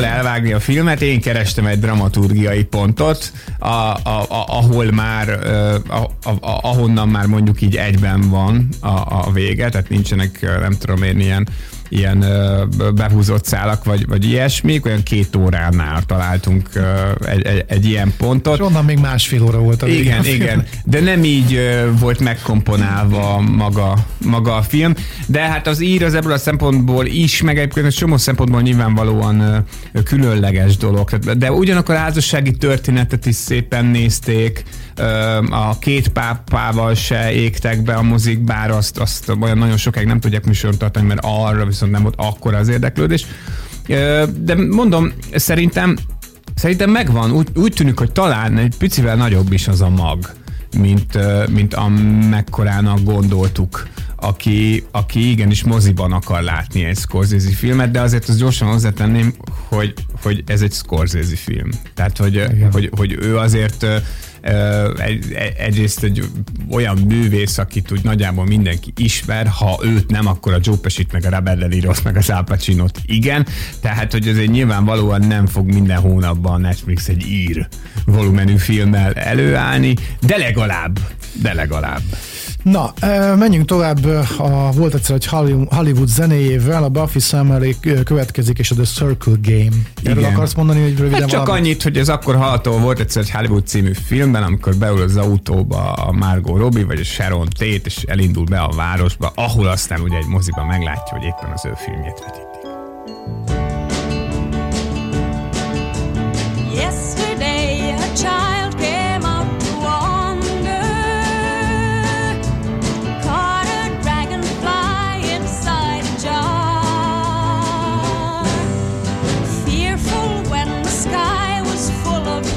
elvágni a filmet. Én kerestem egy dramaturgiai pontot, ahol már, ahonnan már mondjuk így egyben van a vége, tehát nincsenek, nem tudom én, ilyen behúzott szálak, vagy ilyesmi, olyan 2 óránál találtunk egy ilyen pontot. És onnan még 1,5 óra volt a igen, film. Igen, de nem így volt megkomponálva maga a film, de hát az ír az ebből a szempontból is, meg egyébként csomó szempontból nyilvánvalóan különleges dolog. De ugyanakkor a házassági történetet is szépen nézték, a két pápával se égtek be a mozik, bár azt olyan nagyon sokáig nem tudják műsorban tartani, mert arra viszont nem volt akkora az érdeklődés. De mondom, szerintem megvan, úgy tűnik, hogy talán egy picivel nagyobb is az a mag, mint amekkorának gondoltuk, aki igenis moziban akar látni egy Scorsese filmet, de azért azt gyorsan hozzátenném, hogy ez egy Scorsese film. Tehát, hogy ő azért egyrészt egy olyan művész, akit úgy nagyjából mindenki ismer, ha őt nem, akkor a Joe Pesci-t, meg a Robert De Nirost, meg az Al Pacinót igen, tehát hogy azért nyilvánvalóan nem fog minden hónapban a Netflix egy ír volumenű filmmel előállni, de legalább. Na, menjünk tovább a Volt egyszer egy Hollywood zenéjével, a Buffy számelé következik, és a The Circle Game. Erről akarsz mondani, hogy röviden hát csak valami? Annyit, hogy ez akkor hallható Volt egyszer egy Hollywood című filmben, amikor beül az autóba a Margot Robbie, vagy a Sharon Tate, és elindul be a városba, ahol aztán ugye egy moziban meglátja, hogy éppen az ő filmjét vetítik. Sky was full of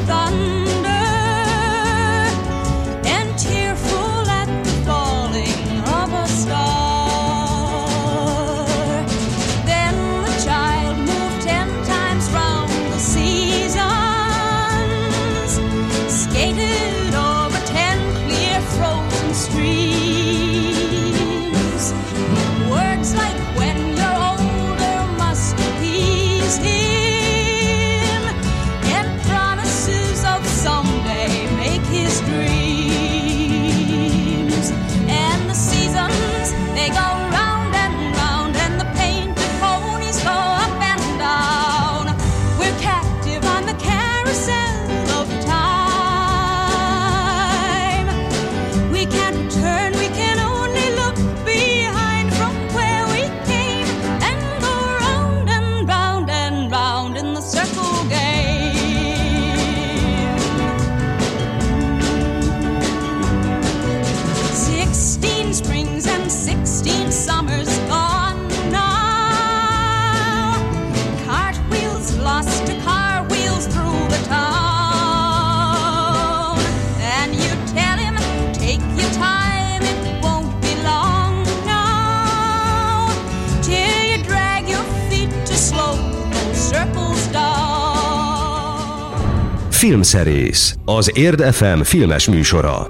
Filmszerész, az Érd FM filmes műsora.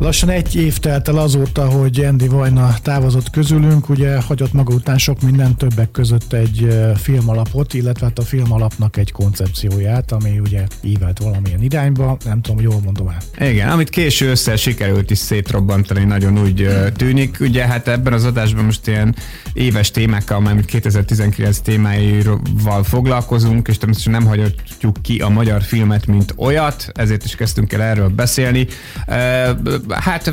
Lassan egy év telt el azóta, hogy Andy Vajna távozott közülünk, ugye hagyott maga után sok minden, többek között egy filmalapot, illetve hát a filmalapnak egy koncepcióját, ami ugye ívelt valamilyen irányba, nem tudom, jól mondom el. Igen, amit késő össze sikerült is szétrobbantani, nagyon úgy tűnik, ugye hát ebben az adásban most ilyen éves témákkal, már 2019 témáival foglalkozunk, és természetesen nem hagyhatjuk ki a magyar filmet, mint olyat, ezért is kezdtünk el erről beszélni. Hát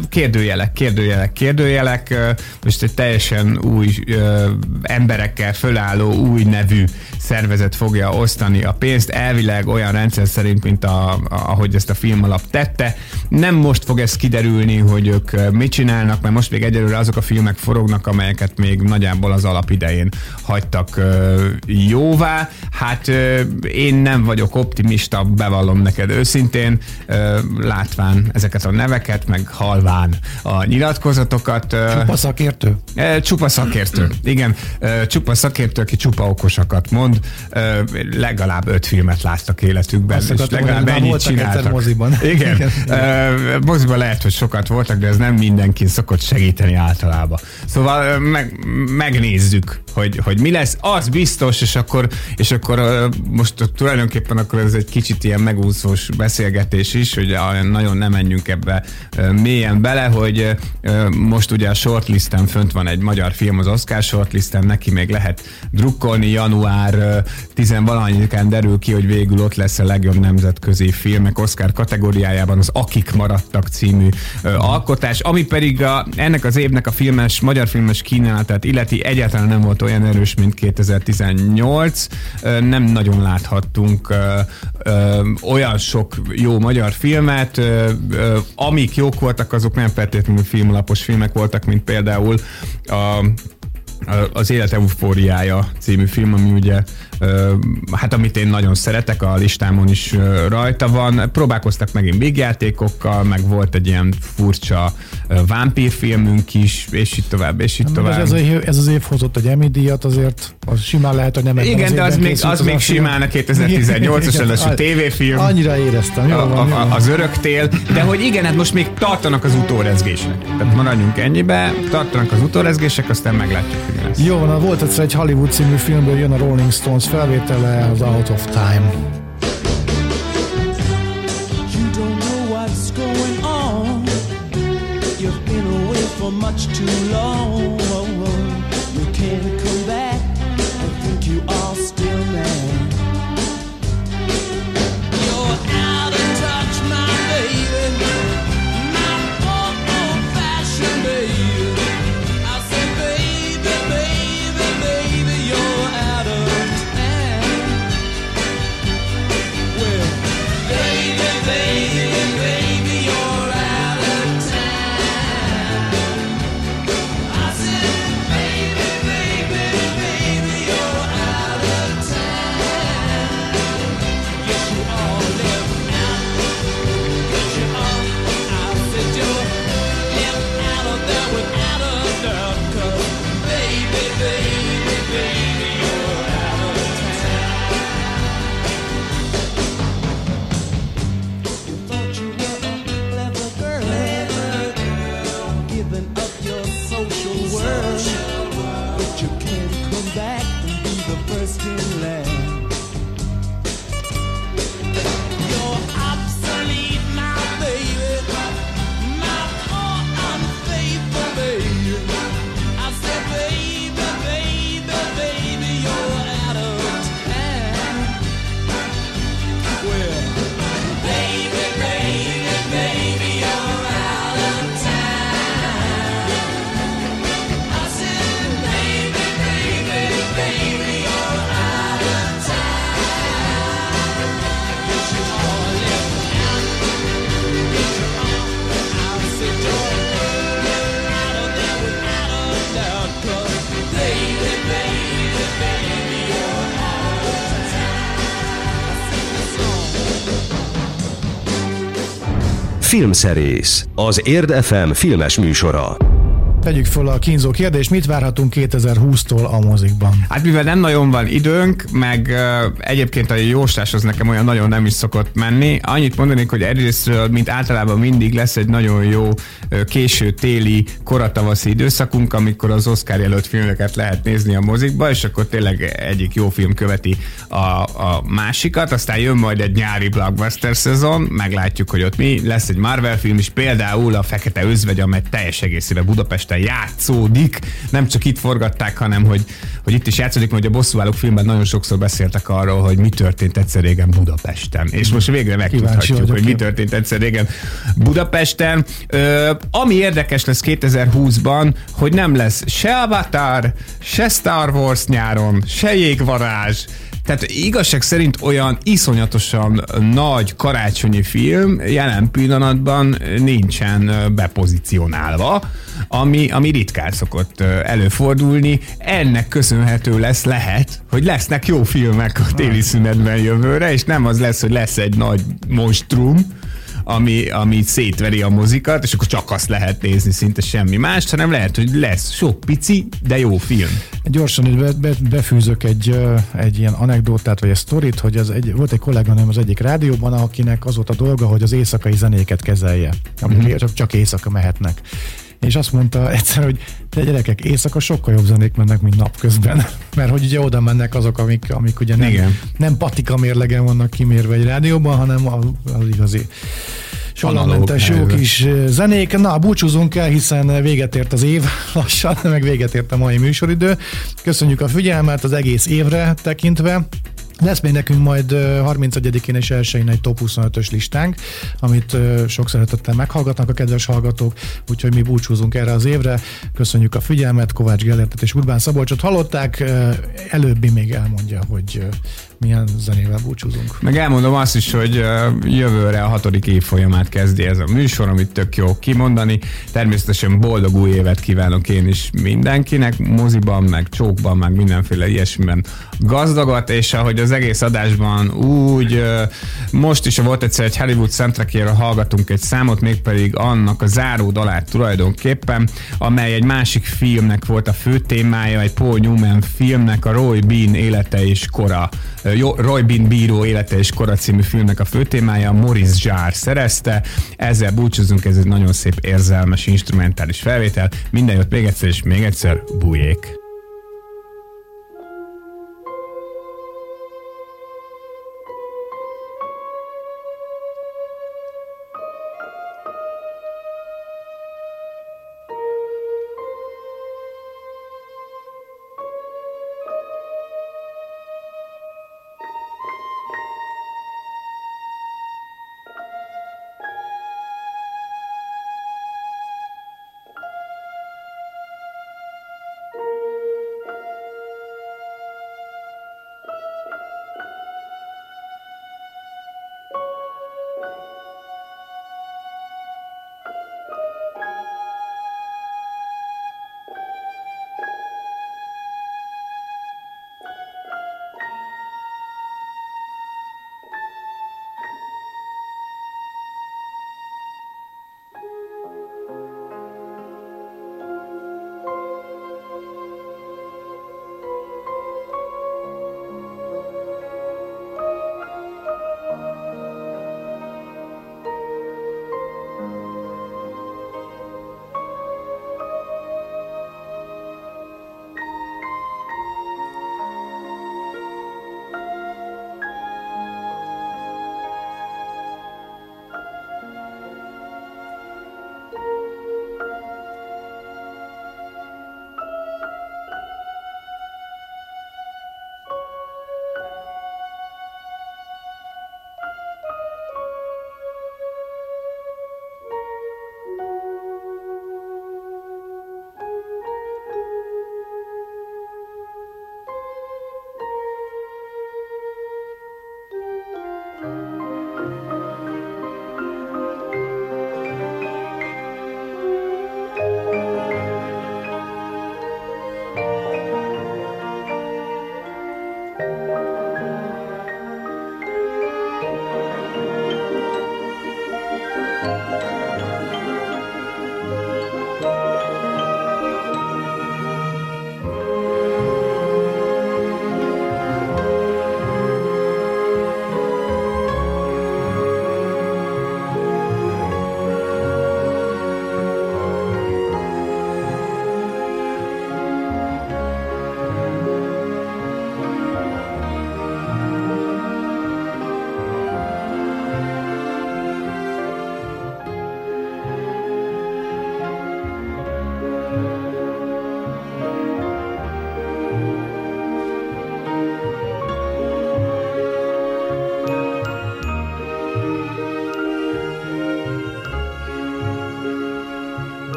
kérdőjelek, most egy teljesen új emberekkel fölálló új nevű szervezet fogja osztani a pénzt, elvileg olyan rendszer szerint, mint ahogy ezt a filmalap tette. Nem most fog ez kiderülni, hogy ők mit csinálnak, mert most még egyelőre azok a filmek forognak, amelyeket még nagyjából az alapidején hagytak jóvá. Hát én nem vagyok optimista, bevallom neked őszintén, látván ezeket a neveket, meg halván a nyilatkozatokat. Csupa szakértő. Csupa szakértő. Igen, csupa szakértő, aki csupa okosakat mond. Legalább 5 filmet láttak életükben, és legalább ennyit csináltak. Moziban. Igen. Moziban lehet, hogy sokat voltak, de ez nem mindenkin szokott segíteni általában. Szóval megnézzük, hogy mi lesz. Az biztos, és akkor most tulajdonképpen akkor ez egy kicsit ilyen megúszós beszélgetés is, hogy nagyon nem menjünk ebbe mélyen bele, hogy most ugye a shortlisten fönt van egy magyar film, az Oscar shortlisten, neki még lehet drukkolni, január 10-valahányikán derül ki, hogy végül ott lesz a legjobb nemzetközi filmek Oscar kategóriájában az Akik maradtak című alkotás, ami pedig ennek az évnek a filmes, magyar filmes kínálatát illeti egyáltalán nem volt olyan erős, mint 2018. Nem nagyon láthattunk olyan sok jó magyar filmet, amik jók voltak, azok nem feltétlenül filmalapos filmek voltak, mint például az Élet eufóriája című film, ami ugye, hát amit én nagyon szeretek, a listámon is rajta van. Próbálkoztak megint végjátékokkal, meg volt egy ilyen furcsa vámpírfilmünk is, és így tovább, és így tovább. Ez az év hozott egy Emmy-díjat, azért az simán lehet, hogy nem ebben. Igen, de az még simán a 2018-as előső tévéfilm. Annyira éreztem. Az örök tél, de hogy igen, hát most még tartanak az utórezgések. Tehát maradjunk ennyibe, tartanak az utórezgések, aztán meglátjuk. Jó, na volt egyszer egy Hollywood című filmből jön a Rolling Stones felvétele, az Out of Time. You don't know what's going on. You've been away for much too long. You can't come back. I think you are still mad. You're out of touch, my baby. My old-fashioned baby. Filmszerész, az Érd FM filmes műsora. Tegyük föl a kínzó kérdést, mit várhatunk 2020-tól a mozikban? Hát mivel nem nagyon van időnk, meg egyébként a jósláshoz nekem olyan nagyon nem is szokott menni. Annyit mondanék, hogy egyrésztről, mint általában mindig lesz egy nagyon jó késő téli, koratavaszi időszakunk, amikor az Oscar jelölt filmeket lehet nézni a mozikba, és akkor tényleg egyik jó film követi a másikat, aztán jön majd egy nyári blockbuster szezon, meglátjuk, hogy ott mi. Lesz egy Marvel film is, például a Fekete Özvegy, amely teljes egészébe Budapesten játszódik. Nem csak itt forgatták, hanem hogy itt is játszódik, mert a Bosszúállók filmben nagyon sokszor beszéltek arról, hogy mi történt egyszer régen Budapesten. És most végre megtudhatjuk, hogy mi történt egyszer régen Budapesten. Ami érdekes lesz 2020-ban, hogy nem lesz se Avatar, se Star Wars nyáron, se Jégvarázs. Tehát igazság szerint olyan iszonyatosan nagy karácsonyi film jelen pillanatban nincsen bepozícionálva, ami ritkán szokott előfordulni. Ennek köszönhető lehet, hogy lesznek jó filmek a téli szünetben jövőre, és nem az lesz, hogy lesz egy nagy monstrum, ami szétveri a mozikat, és akkor csak azt lehet nézni, szinte semmi más, hanem lehet, hogy lesz sok pici, de jó film. Gyorsan itt befűzök egy ilyen anekdótát, vagy egy sztorit, hogy volt egy kolléganőm az egyik rádióban, akinek az volt a dolga, hogy az éjszakai zenéket kezelje, amik csak éjszaka mehetnek. És azt mondta egyszer, hogy de gyerekek, éjszaka sokkal jobb zenék mennek, mint napközben. Mert hogy ugye oda mennek azok, amik ugye nem patika mérlegen vannak kimérve egy rádióban, hanem az igazi salamentes jó kis zenék. Na, búcsúzunk el, hiszen véget ért az év lassan, meg véget ért a mai műsoridő. Köszönjük a figyelmet az egész évre tekintve. Lesz még nekünk majd 31-én és 1-én egy top 25-ös listánk, amit sok szeretettel meghallgatnak a kedves hallgatók, úgyhogy mi búcsúzunk erre az évre. Köszönjük a figyelmet, Kovács Gellértet és Urbán Szabolcsot hallották, előbbi még elmondja, hogy milyen zenével búcsúzunk. Meg elmondom azt is, hogy jövőre a 6. évfolyamát kezdi ez a műsor, amit tök jó kimondani. Természetesen boldog új évet kívánok én is mindenkinek, moziban, meg csókban, meg mindenféle ilyesmiben gazdagat, és ahogy az egész adásban úgy most is volt egyszer egy Hollywood soundtrackjéről hallgatunk egy számot, mégpedig annak a záró dalát tulajdonképpen, amely egy másik filmnek volt a fő témája, egy Paul Newman filmnek, a Roy Bean élete és kora. Roy Bean bíró élete és kora című filmnek a főtémája, Maurice Jarre szerezte. Ezzel búcsúzunk, ez egy nagyon szép érzelmes instrumentális felvétel. Minden jót még egyszer és még egyszer, bújék!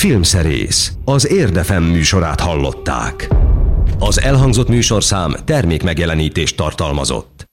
filmszerész. Az Érd FM műsorát hallották. Az elhangzott műsorszám termékmegjelenítést tartalmazott.